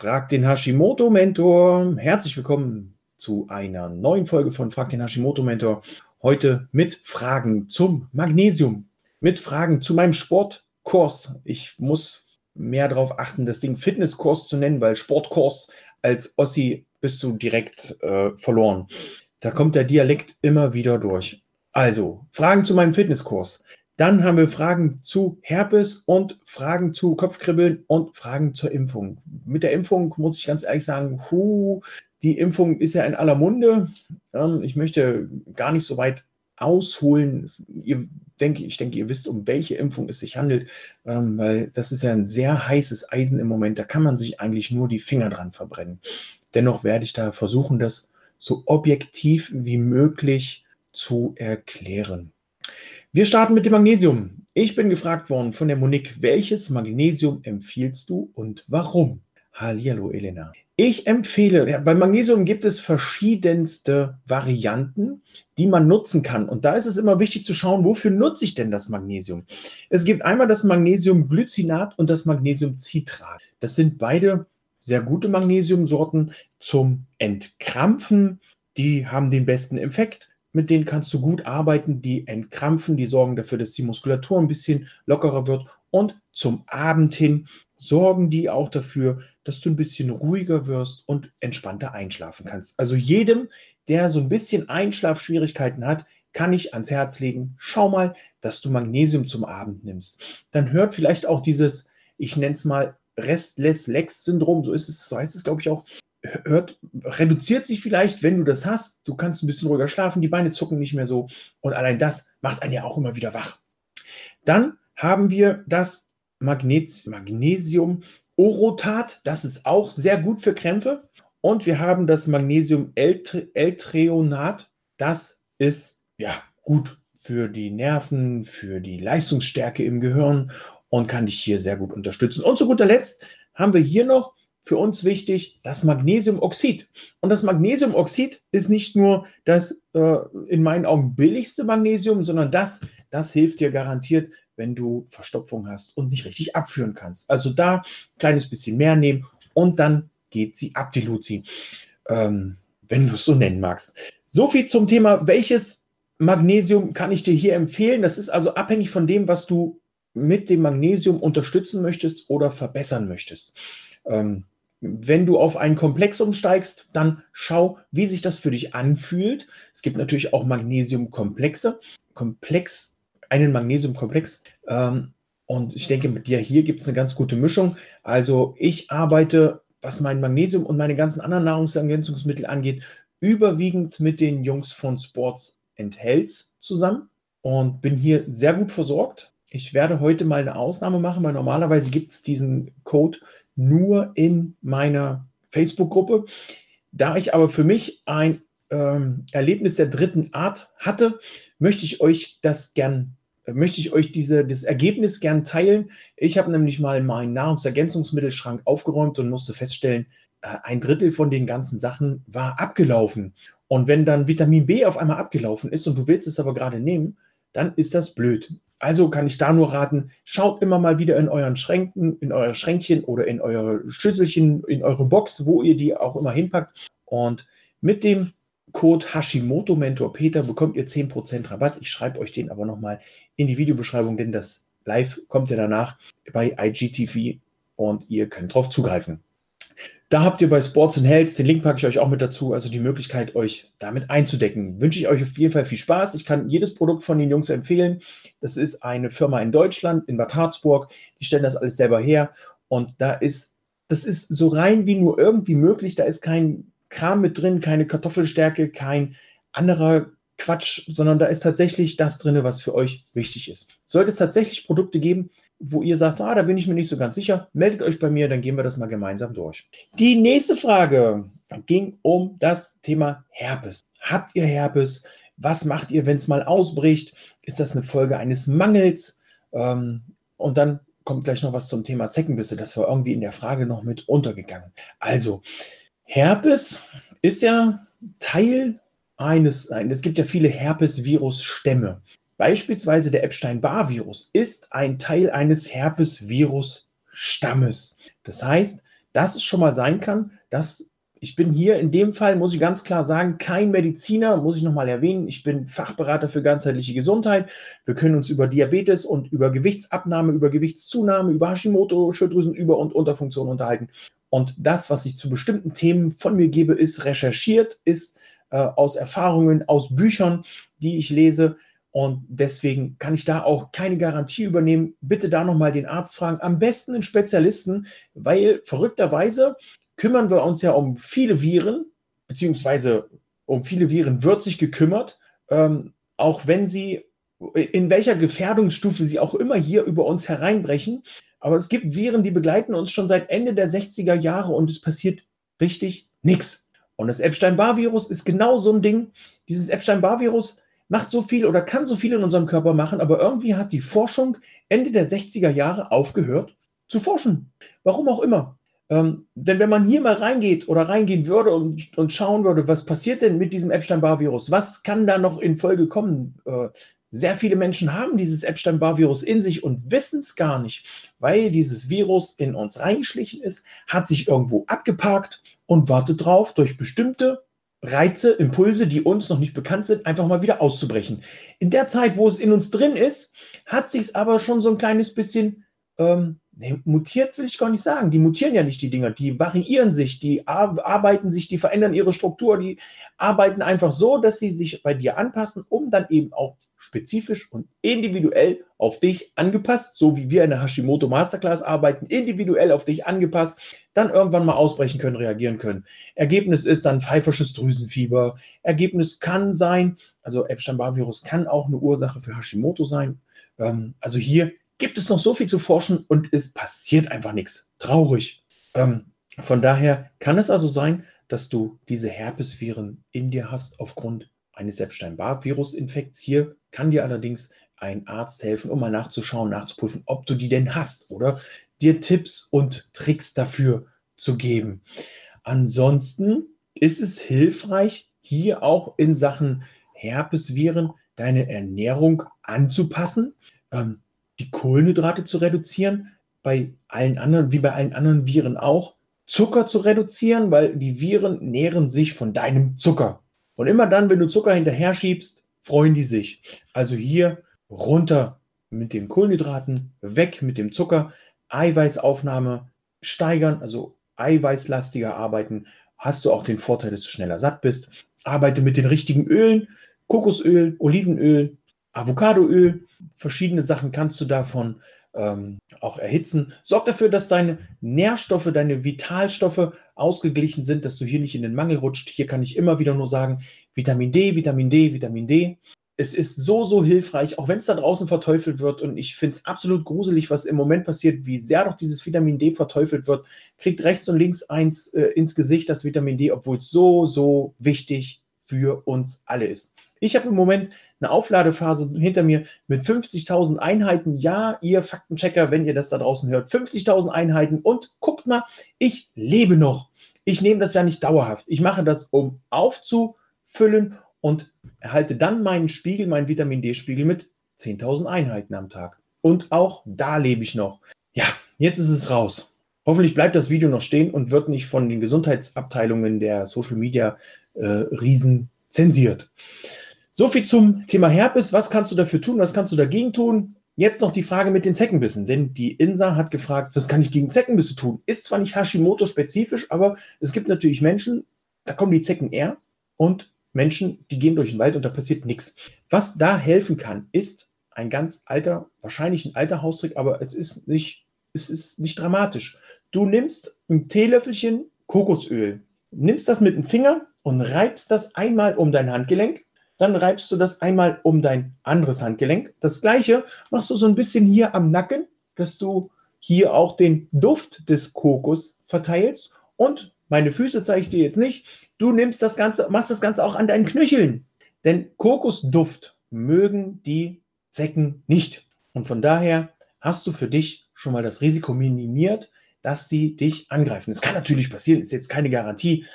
Frag den Hashimoto-Mentor. Herzlich willkommen zu einer neuen Folge von Frag den Hashimoto-Mentor. Heute mit Fragen zum Magnesium, mit Fragen zu meinem Sportkurs. Ich muss mehr darauf achten, das Ding Fitnesskurs zu nennen, weil Sportkurs als Ossi bist du direkt verloren. Da kommt der Dialekt immer wieder durch. Also, Fragen zu meinem Fitnesskurs. Dann haben wir Fragen zu Herpes und Fragen zu Kopfkribbeln und Fragen zur Impfung. Mit der Impfung muss ich ganz ehrlich sagen, die Impfung ist ja in aller Munde. Ich möchte gar nicht so weit ausholen. Ich denke, ihr wisst, um welche Impfung es sich handelt, weil das ist ja ein sehr heißes Eisen im Moment. Da kann man sich eigentlich nur die Finger dran verbrennen. Dennoch werde ich da versuchen, das so objektiv wie möglich zu erklären. Wir starten mit dem Magnesium. Ich bin gefragt worden von der Monique, welches Magnesium empfiehlst du und warum? Hallihallo, Elena. Ich empfehle, bei Magnesium gibt es verschiedenste Varianten, die man nutzen kann. Und da ist es immer wichtig zu schauen, wofür nutze ich denn das Magnesium? Es gibt einmal das Magnesium Glycinat und das Magnesium Citrat. Das sind beide sehr gute Magnesiumsorten zum Entkrampfen. Die haben den besten Effekt. Mit denen kannst du gut arbeiten, die entkrampfen, die sorgen dafür, dass die Muskulatur ein bisschen lockerer wird. Und zum Abend hin sorgen die auch dafür, dass du ein bisschen ruhiger wirst und entspannter einschlafen kannst. Also jedem, der so ein bisschen Einschlafschwierigkeiten hat, kann ich ans Herz legen, schau mal, dass du Magnesium zum Abend nimmst. Dann hört vielleicht auch dieses, ich nenne es mal Restless-Legs-Syndrom, so heißt es, glaube ich, auch. Reduziert sich vielleicht, wenn du das hast. Du kannst ein bisschen ruhiger schlafen, die Beine zucken nicht mehr so. Und allein das macht einen ja auch immer wieder wach. Dann haben wir das Magnesium-Orotat. Das ist auch sehr gut für Krämpfe. Und wir haben das Magnesium-L-Treonat. Das ist ja gut für die Nerven, für die Leistungsstärke im Gehirn und kann dich hier sehr gut unterstützen. Und zu guter Letzt haben wir hier noch für uns wichtig, das Magnesiumoxid. Und das Magnesiumoxid ist nicht nur das in meinen Augen billigste Magnesium, sondern das hilft dir garantiert, wenn du Verstopfung hast und nicht richtig abführen kannst. Also da ein kleines bisschen mehr nehmen und dann geht sie ab, die Luzi, wenn du es so nennen magst. So viel zum Thema, welches Magnesium kann ich dir hier empfehlen? Das ist also abhängig von dem, was du mit dem Magnesium unterstützen möchtest oder verbessern möchtest. Wenn du auf einen Komplex umsteigst, dann schau, wie sich das für dich anfühlt. Es gibt natürlich auch Magnesiumkomplexe, einen Magnesiumkomplex. Und ich denke, mit dir hier gibt es eine ganz gute Mischung. Also ich arbeite, was mein Magnesium und meine ganzen anderen Nahrungsergänzungsmittel angeht, überwiegend mit den Jungs von Sports and Health zusammen und bin hier sehr gut versorgt. Ich werde heute mal eine Ausnahme machen, weil normalerweise gibt es diesen Code nur in meiner Facebook-Gruppe. Da ich aber für mich ein Erlebnis der dritten Art hatte, möchte ich euch das Ergebnis gern teilen. Ich habe nämlich mal meinen Nahrungsergänzungsmittelschrank aufgeräumt und musste feststellen, ein Drittel von den ganzen Sachen war abgelaufen. Und wenn dann Vitamin B auf einmal abgelaufen ist und du willst es aber gerade nehmen, dann ist das blöd. Also kann ich da nur raten, schaut immer mal wieder in euren Schränken, in euer Schränkchen oder in eure Schüsselchen, in eure Box, wo ihr die auch immer hinpackt. Und mit dem Code Hashimoto-Mentor Peter bekommt ihr 10% Rabatt. Ich schreibe euch den aber nochmal in die Videobeschreibung, denn das Live kommt ja danach bei IGTV und ihr könnt drauf zugreifen. Da habt ihr bei Sports and Health, den Link packe ich euch auch mit dazu, also die Möglichkeit, euch damit einzudecken. Wünsche ich euch auf jeden Fall viel Spaß. Ich kann jedes Produkt von den Jungs empfehlen. Das ist eine Firma in Deutschland, in Bad Harzburg. Die stellen das alles selber her. Und das ist so rein wie nur irgendwie möglich. Da ist kein Kram mit drin, keine Kartoffelstärke, kein anderer Quatsch, sondern da ist tatsächlich das drin, was für euch wichtig ist. Sollte es tatsächlich Produkte geben, wo ihr sagt, da bin ich mir nicht so ganz sicher, meldet euch bei mir, dann gehen wir das mal gemeinsam durch. Die nächste Frage ging um das Thema Herpes. Habt ihr Herpes? Was macht ihr, wenn es mal ausbricht? Ist das eine Folge eines Mangels? Und dann kommt gleich noch was zum Thema Zeckenbisse. Das war irgendwie in der Frage noch mit untergegangen. Also, Herpes ist ja Teil es gibt ja viele Herpesvirus-Stämme. Beispielsweise der Epstein-Barr-Virus ist ein Teil eines Herpesvirus-Stammes. Das heißt, dass es schon mal sein kann, dass ich bin hier, in dem Fall muss ich ganz klar sagen, kein Mediziner, muss ich nochmal erwähnen, ich bin Fachberater für ganzheitliche Gesundheit. Wir können uns über Diabetes und über Gewichtsabnahme, über Gewichtszunahme, über Hashimoto-Schilddrüsen, über und Unterfunktion unterhalten. Und das, was ich zu bestimmten Themen von mir gebe, ist recherchiert, ist aus Erfahrungen, aus Büchern, die ich lese. Und deswegen kann ich da auch keine Garantie übernehmen. Bitte da nochmal den Arzt fragen, am besten einen Spezialisten, weil verrückterweise kümmern wir uns ja um viele Viren, beziehungsweise um viele Viren wird sich gekümmert, auch wenn sie, in welcher Gefährdungsstufe sie auch immer hier über uns hereinbrechen. Aber es gibt Viren, die begleiten uns schon seit Ende der 60er Jahre und es passiert richtig nichts. Und das Epstein-Barr-Virus ist genau so ein Ding. Dieses Epstein-Barr-Virus macht so viel oder kann so viel in unserem Körper machen, aber irgendwie hat die Forschung Ende der 60er Jahre aufgehört zu forschen. Warum auch immer. Denn wenn man hier mal reingeht oder reingehen würde und schauen würde, was passiert denn mit diesem Epstein-Barr-Virus? Was kann da noch in Folge kommen? Sehr viele Menschen haben dieses Epstein-Barr-Virus in sich und wissen es gar nicht, weil dieses Virus in uns reingeschlichen ist, hat sich irgendwo abgeparkt und wartet drauf, durch bestimmte Reize, Impulse, die uns noch nicht bekannt sind, einfach mal wieder auszubrechen. In der Zeit, wo es in uns drin ist, hat sich es aber schon so ein kleines bisschen mutiert, will ich gar nicht sagen. Die mutieren ja nicht, die Dinger. Die variieren sich, die arbeiten sich, die verändern ihre Struktur, die arbeiten einfach so, dass sie sich bei dir anpassen, um dann eben auch spezifisch und individuell auf dich angepasst, so wie wir in der Hashimoto Masterclass arbeiten, individuell auf dich angepasst, dann irgendwann mal ausbrechen können, reagieren können. Ergebnis ist dann Pfeiffersches Drüsenfieber. Ergebnis kann sein, also Epstein-Barr-Virus kann auch eine Ursache für Hashimoto sein. Also hier gibt es noch so viel zu forschen und es passiert einfach nichts. Traurig. Von daher kann es also sein, dass du diese Herpesviren in dir hast aufgrund eines Epstein-Barr-Virus-Infekts. Hier kann dir allerdings ein Arzt helfen, um mal nachzuschauen, nachzuprüfen, ob du die denn hast oder dir Tipps und Tricks dafür zu geben. Ansonsten ist es hilfreich, hier auch in Sachen Herpesviren deine Ernährung anzupassen. Die Kohlenhydrate zu reduzieren, bei allen anderen, wie bei allen anderen Viren auch, Zucker zu reduzieren, weil die Viren nähren sich von deinem Zucker. Und immer dann, wenn du Zucker hinterher schiebst, freuen die sich. Also hier runter mit den Kohlenhydraten, weg mit dem Zucker, Eiweißaufnahme steigern, also eiweißlastiger arbeiten, hast du auch den Vorteil, dass du schneller satt bist. Arbeite mit den richtigen Ölen, Kokosöl, Olivenöl, Avocadoöl, verschiedene Sachen kannst du davon auch erhitzen. Sorg dafür, dass deine Nährstoffe, deine Vitalstoffe ausgeglichen sind, dass du hier nicht in den Mangel rutscht. Hier kann ich immer wieder nur sagen, Vitamin D, Vitamin D, Vitamin D. Es ist so, so hilfreich, auch wenn es da draußen verteufelt wird. Und ich finde es absolut gruselig, was im Moment passiert, wie sehr doch dieses Vitamin D verteufelt wird. Kriegt rechts und links eins ins Gesicht, das Vitamin D, obwohl es so, so wichtig ist. Für uns alle ist. Ich habe im Moment eine Aufladephase hinter mir mit 50.000 Einheiten. Ja, ihr Faktenchecker, wenn ihr das da draußen hört, 50.000 Einheiten und guckt mal, ich lebe noch. Ich nehme das ja nicht dauerhaft. Ich mache das, um aufzufüllen und erhalte dann meinen Spiegel, meinen Vitamin D-Spiegel mit 10.000 Einheiten am Tag. Und auch da lebe ich noch. Ja, jetzt ist es raus. Hoffentlich bleibt das Video noch stehen und wird nicht von den Gesundheitsabteilungen der Social Media Riesen zensiert. So viel zum Thema Herpes. Was kannst du dafür tun? Was kannst du dagegen tun? Jetzt noch die Frage mit den Zeckenbissen, denn die Insa hat gefragt, was kann ich gegen Zeckenbisse tun? Ist zwar nicht Hashimoto-spezifisch, aber es gibt natürlich Menschen, da kommen die Zecken eher und Menschen, die gehen durch den Wald und da passiert nichts. Was da helfen kann, ist ein ganz alter, wahrscheinlich ein alter Haustrick, aber es ist nicht dramatisch. Du nimmst ein Teelöffelchen Kokosöl, nimmst das mit dem Finger und reibst das einmal um dein Handgelenk, dann reibst du das einmal um dein anderes Handgelenk. Das gleiche machst du so ein bisschen hier am Nacken, dass du hier auch den Duft des Kokos verteilst. Und meine Füße zeige ich dir jetzt nicht. Du nimmst das Ganze, machst das Ganze auch an deinen Knöcheln. Denn Kokosduft mögen die Zecken nicht. Und von daher hast du für dich schon mal das Risiko minimiert, dass sie dich angreifen. Das kann natürlich passieren, ist jetzt keine Garantie.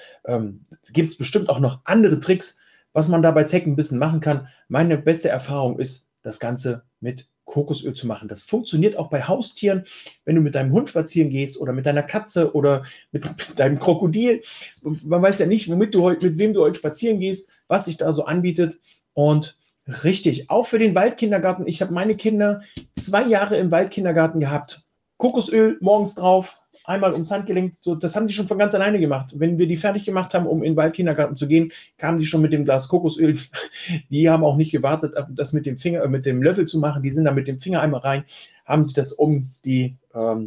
Gibt es bestimmt auch noch andere Tricks, was man da bei Zecken ein bisschen machen kann. Meine beste Erfahrung ist, das Ganze mit Kokosöl zu machen. Das funktioniert auch bei Haustieren, wenn du mit deinem Hund spazieren gehst oder mit deiner Katze oder mit deinem Krokodil. Man weiß ja nicht, mit wem du heute spazieren gehst, was sich da so anbietet. Und richtig, auch für den Waldkindergarten. Ich habe meine Kinder 2 Jahre im Waldkindergarten gehabt. Kokosöl morgens drauf, einmal ums Handgelenk. So, das haben die schon von ganz alleine gemacht. Wenn wir die fertig gemacht haben, um in den Waldkindergarten zu gehen, kamen die schon mit dem Glas Kokosöl. Die haben auch nicht gewartet, das mit dem Löffel zu machen. Die sind da mit dem Finger einmal rein, haben sich das um die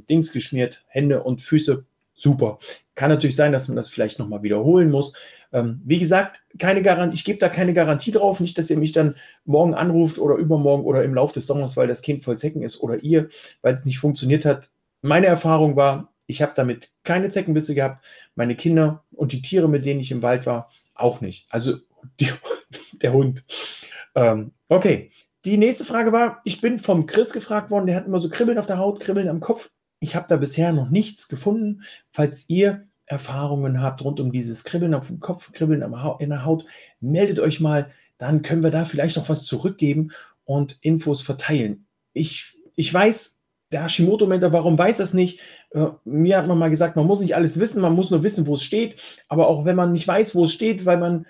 Dings geschmiert, Hände und Füße. Super. Kann natürlich sein, dass man das vielleicht nochmal wiederholen muss. Wie gesagt, keine Garantie. Ich gebe da keine Garantie drauf. Nicht, dass ihr mich dann morgen anruft oder übermorgen oder im Laufe des Sommers, weil das Kind voll Zecken ist oder ihr, weil es nicht funktioniert hat. Meine Erfahrung war, ich habe damit keine Zeckenbisse gehabt. Meine Kinder und die Tiere, mit denen ich im Wald war, auch nicht. Also der Hund. Okay. Die nächste Frage war, ich bin vom Chris gefragt worden. Der hat immer so Kribbeln auf der Haut, Kribbeln am Kopf. Ich habe da bisher noch nichts gefunden. Falls ihr Erfahrungen habt rund um dieses Kribbeln auf dem Kopf, Kribbeln in der Haut, meldet euch mal, dann können wir da vielleicht noch was zurückgeben und Infos verteilen. Ich weiß, der Hashimoto-Mentor, warum weiß das nicht? Mir hat man mal gesagt, man muss nicht alles wissen, man muss nur wissen, wo es steht. Aber auch wenn man nicht weiß, wo es steht, weil man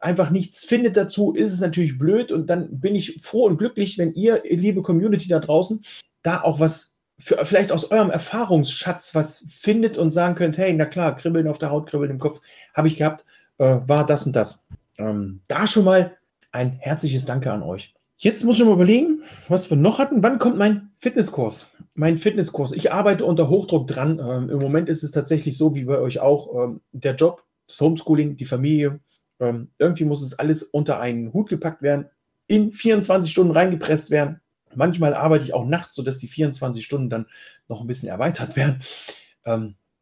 einfach nichts findet dazu, ist es natürlich blöd. Und dann bin ich froh und glücklich, wenn ihr, liebe Community da draußen, da auch was vielleicht aus eurem Erfahrungsschatz was findet und sagen könnt, hey, na klar, Kribbeln auf der Haut, Kribbeln im Kopf habe ich gehabt, war das und das. Da schon mal ein herzliches Danke an euch. Jetzt muss ich mal überlegen, was wir noch hatten. Wann kommt mein Fitnesskurs? Ich arbeite unter Hochdruck dran. Im Moment ist es tatsächlich so, wie bei euch auch, der Job, das Homeschooling, die Familie. Irgendwie muss es alles unter einen Hut gepackt werden, in 24 Stunden reingepresst werden. Manchmal arbeite ich auch nachts, sodass die 24 Stunden dann noch ein bisschen erweitert werden.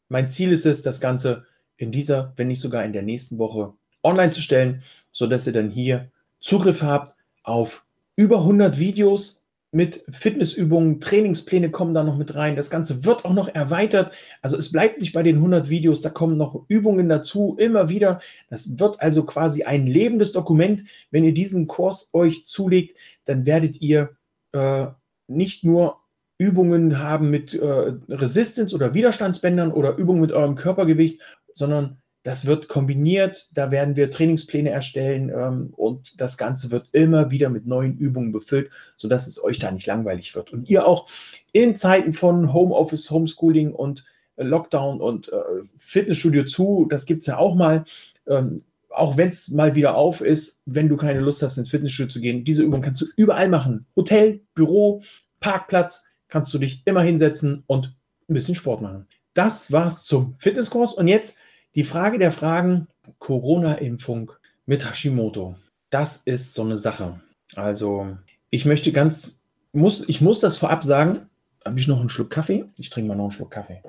Mein Ziel ist es, das Ganze in dieser, wenn nicht sogar in der nächsten Woche online zu stellen, sodass ihr dann hier Zugriff habt auf über 100 Videos mit Fitnessübungen, Trainingspläne kommen da noch mit rein. Das Ganze wird auch noch erweitert. Also es bleibt nicht bei den 100 Videos, da kommen noch Übungen dazu, immer wieder. Das wird also quasi ein lebendes Dokument. Wenn ihr diesen Kurs euch zulegt, dann werdet ihr nicht nur Übungen haben mit Resistance- oder Widerstandsbändern oder Übungen mit eurem Körpergewicht, sondern das wird kombiniert, da werden wir Trainingspläne erstellen und das Ganze wird immer wieder mit neuen Übungen befüllt, sodass es euch da nicht langweilig wird. Und ihr auch in Zeiten von Homeoffice, Homeschooling und Lockdown und Fitnessstudio zu, das gibt es ja auch mal, auch wenn es mal wieder auf ist, wenn du keine Lust hast, ins Fitnessstudio zu gehen, diese Übung kannst du überall machen. Hotel, Büro, Parkplatz, kannst du dich immer hinsetzen und ein bisschen Sport machen. Das war's zum Fitnesskurs. Und jetzt die Frage der Fragen, Corona-Impfung mit Hashimoto. Das ist so eine Sache. Also ich muss das vorab sagen, habe ich noch einen Schluck Kaffee? Ich trinke mal noch einen Schluck Kaffee.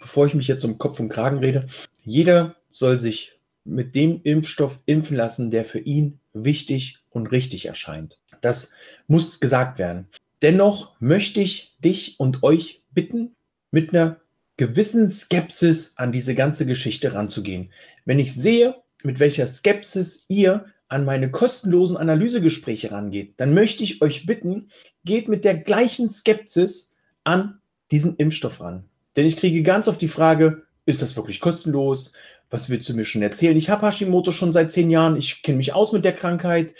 Bevor ich mich jetzt um Kopf und Kragen rede, jeder soll sich mit dem Impfstoff impfen lassen, der für ihn wichtig und richtig erscheint. Das muss gesagt werden. Dennoch möchte ich dich und euch bitten, mit einer gewissen Skepsis an diese ganze Geschichte ranzugehen. Wenn ich sehe, mit welcher Skepsis ihr an meine kostenlosen Analysegespräche rangeht, dann möchte ich euch bitten, geht mit der gleichen Skepsis an diesen Impfstoff ran. Denn ich kriege ganz oft die Frage, ist das wirklich kostenlos? Was willst du mir schon erzählen? Ich habe Hashimoto schon seit 10 Jahren. Ich kenne mich aus mit der Krankheit.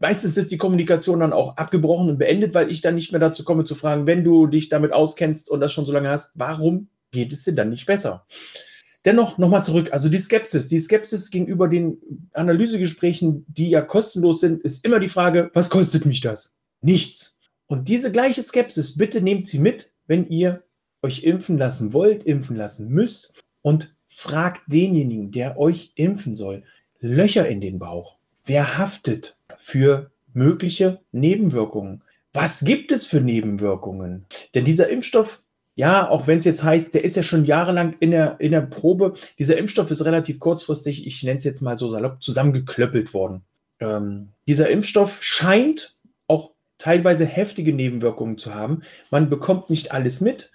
Meistens ist die Kommunikation dann auch abgebrochen und beendet, weil ich dann nicht mehr dazu komme zu fragen, wenn du dich damit auskennst und das schon so lange hast, warum geht es dir dann nicht besser? Dennoch nochmal zurück. Also die Skepsis gegenüber den Analysegesprächen, die ja kostenlos sind, ist immer die Frage, was kostet mich das? Nichts. Und diese gleiche Skepsis, bitte nehmt sie mit, wenn ihr euch impfen lassen wollt, impfen lassen müsst und fragt denjenigen, der euch impfen soll, Löcher in den Bauch. Wer haftet für mögliche Nebenwirkungen? Was gibt es für Nebenwirkungen? Denn dieser Impfstoff, ja, auch wenn es jetzt heißt, der ist ja schon jahrelang in der Probe, dieser Impfstoff ist relativ kurzfristig, ich nenne es jetzt mal so salopp, zusammengeklöppelt worden. Dieser Impfstoff scheint auch teilweise heftige Nebenwirkungen zu haben. Man bekommt nicht alles mit.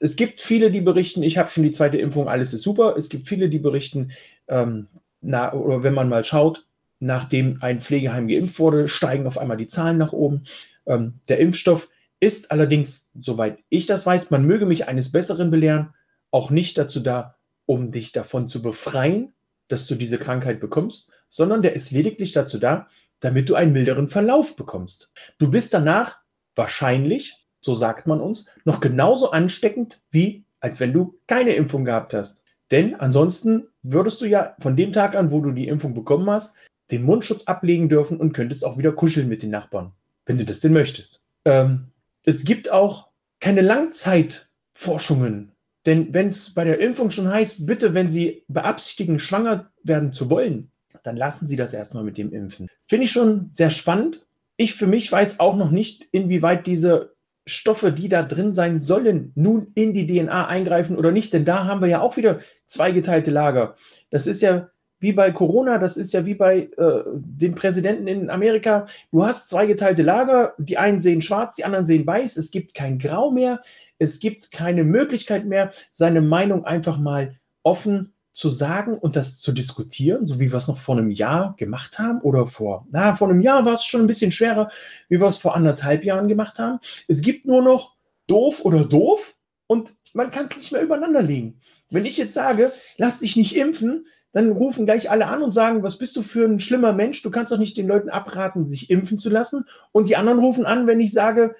Es gibt viele, die berichten, ich habe schon die 2. Impfung, alles ist super. Es gibt viele, die berichten, oder wenn man mal schaut, nachdem ein Pflegeheim geimpft wurde, steigen auf einmal die Zahlen nach oben. Der Impfstoff ist allerdings, soweit ich das weiß, man möge mich eines Besseren belehren, auch nicht dazu da, um dich davon zu befreien, dass du diese Krankheit bekommst, sondern der ist lediglich dazu da, damit du einen milderen Verlauf bekommst. Du bist danach wahrscheinlich, so sagt man uns, noch genauso ansteckend, wie als wenn du keine Impfung gehabt hast. Denn ansonsten würdest du ja von dem Tag an, wo du die Impfung bekommen hast, den Mundschutz ablegen dürfen und könntest auch wieder kuscheln mit den Nachbarn, wenn du das denn möchtest. Es gibt auch keine Langzeitforschungen. Denn wenn es bei der Impfung schon heißt, bitte, wenn Sie beabsichtigen, schwanger werden zu wollen, dann lassen Sie das erstmal mit dem Impfen. Finde ich schon sehr spannend. Ich für mich weiß auch noch nicht, inwieweit diese Stoffe, die da drin sein sollen, nun in die DNA eingreifen oder nicht. Denn da haben wir ja auch wieder zweigeteilte Lager. Das ist ja wie bei Corona, das ist ja wie bei den Präsidenten in Amerika. Du hast zweigeteilte Lager, die einen sehen schwarz, die anderen sehen weiß. Es gibt kein Grau mehr. Es gibt keine Möglichkeit mehr, seine Meinung einfach mal offen zu sagen und das zu diskutieren, so wie wir es noch vor einem Jahr gemacht haben oder vor einem Jahr war es schon ein bisschen schwerer, wie wir es vor 1,5 Jahren gemacht haben. Es gibt nur noch doof oder doof und man kann es nicht mehr übereinander legen. Wenn ich jetzt sage, lass dich nicht impfen, dann rufen gleich alle an und sagen, was bist du für ein schlimmer Mensch? Du kannst doch nicht den Leuten abraten, sich impfen zu lassen. Und die anderen rufen an, wenn ich sage,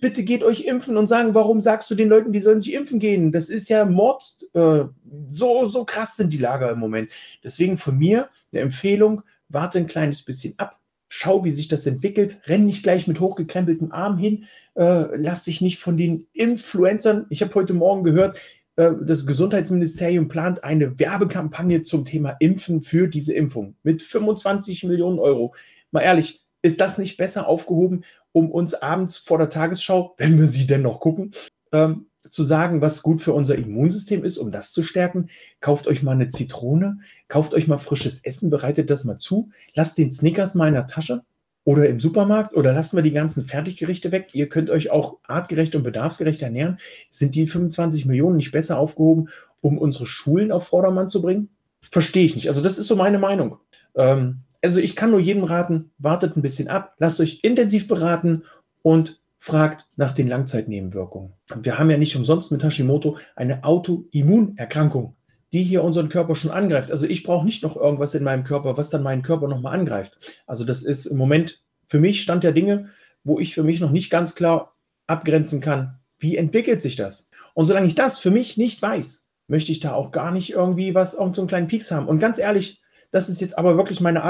bitte geht euch impfen und sagen, warum sagst du den Leuten, die sollen sich impfen gehen? Das ist ja Mord. So krass sind die Lager im Moment. Deswegen von mir eine Empfehlung, warte ein kleines bisschen ab, schau, wie sich das entwickelt, renn nicht gleich mit hochgekrempeltem Arm hin, lass dich nicht von den Influencern, ich habe heute Morgen gehört, das Gesundheitsministerium plant eine Werbekampagne zum Thema Impfen für diese Impfung mit 25 Millionen Euro. Mal ehrlich, ist das nicht besser aufgehoben, um uns abends vor der Tagesschau, wenn wir sie denn noch gucken, zu sagen, was gut für unser Immunsystem ist, um das zu stärken? Kauft euch mal eine Zitrone, kauft euch mal frisches Essen, bereitet das mal zu, lasst den Snickers mal in der Tasche oder im Supermarkt oder lasst mal die ganzen Fertiggerichte weg. Ihr könnt euch auch artgerecht und bedarfsgerecht ernähren. Sind die 25 Millionen nicht besser aufgehoben, um unsere Schulen auf Vordermann zu bringen? Verstehe ich nicht. Also das ist so meine Meinung. Also ich kann nur jedem raten, wartet ein bisschen ab, lasst euch intensiv beraten und fragt nach den Langzeitnebenwirkungen. Wir haben ja nicht umsonst mit Hashimoto eine Autoimmunerkrankung, die hier unseren Körper schon angreift. Also ich brauche nicht noch irgendwas in meinem Körper, was dann meinen Körper nochmal angreift. Also das ist im Moment für mich Stand der Dinge, wo ich für mich noch nicht ganz klar abgrenzen kann, wie entwickelt sich das. Und solange ich das für mich nicht weiß, möchte ich da auch gar nicht irgendwie was, irgend so einen kleinen Pieks haben. Und ganz ehrlich, das ist jetzt aber wirklich meine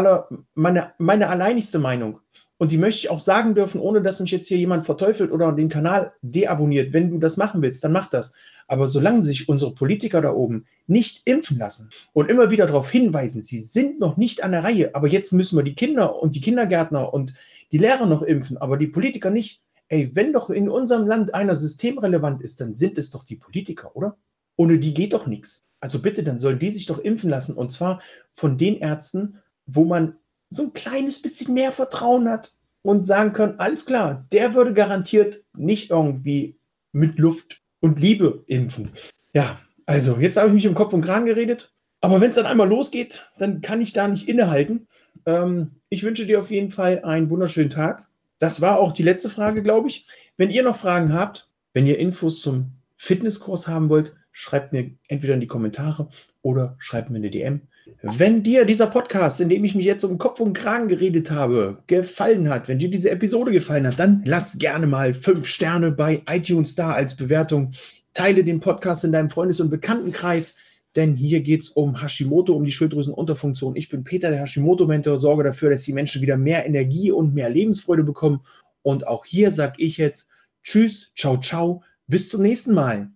alleinigste Meinung. Und die möchte ich auch sagen dürfen, ohne dass mich jetzt hier jemand verteufelt oder den Kanal deabonniert. Wenn du das machen willst, dann mach das. Aber solange sich unsere Politiker da oben nicht impfen lassen und immer wieder darauf hinweisen, sie sind noch nicht an der Reihe, aber jetzt müssen wir die Kinder und die Kindergärtner und die Lehrer noch impfen, aber die Politiker nicht. Ey, wenn doch in unserem Land einer systemrelevant ist, dann sind es doch die Politiker, oder? Ohne die geht doch nichts. Also bitte, dann sollen die sich doch impfen lassen. Und zwar von den Ärzten, wo man so ein kleines bisschen mehr Vertrauen hat und sagen kann, alles klar, der würde garantiert nicht irgendwie mit Luft und Liebe impfen. Ja, also jetzt habe ich mich im Kopf und Kragen geredet. Aber wenn es dann einmal losgeht, dann kann ich da nicht innehalten. Ich wünsche dir auf jeden Fall einen wunderschönen Tag. Das war auch die letzte Frage, glaube ich. Wenn ihr noch Fragen habt, wenn ihr Infos zum Fitnesskurs haben wollt, schreibt mir entweder in die Kommentare oder schreibt mir eine DM. Wenn dir dieser Podcast, in dem ich mich jetzt um Kopf und Kragen geredet habe, gefallen hat, wenn dir diese Episode gefallen hat, dann lass gerne mal 5 Sterne bei iTunes da als Bewertung. Teile den Podcast in deinem Freundes- und Bekanntenkreis, denn hier geht es um Hashimoto, um die Schilddrüsenunterfunktion. Ich bin Peter, der Hashimoto-Mentor, sorge dafür, dass die Menschen wieder mehr Energie und mehr Lebensfreude bekommen. Und auch hier sage ich jetzt Tschüss, ciao, ciao, bis zum nächsten Mal.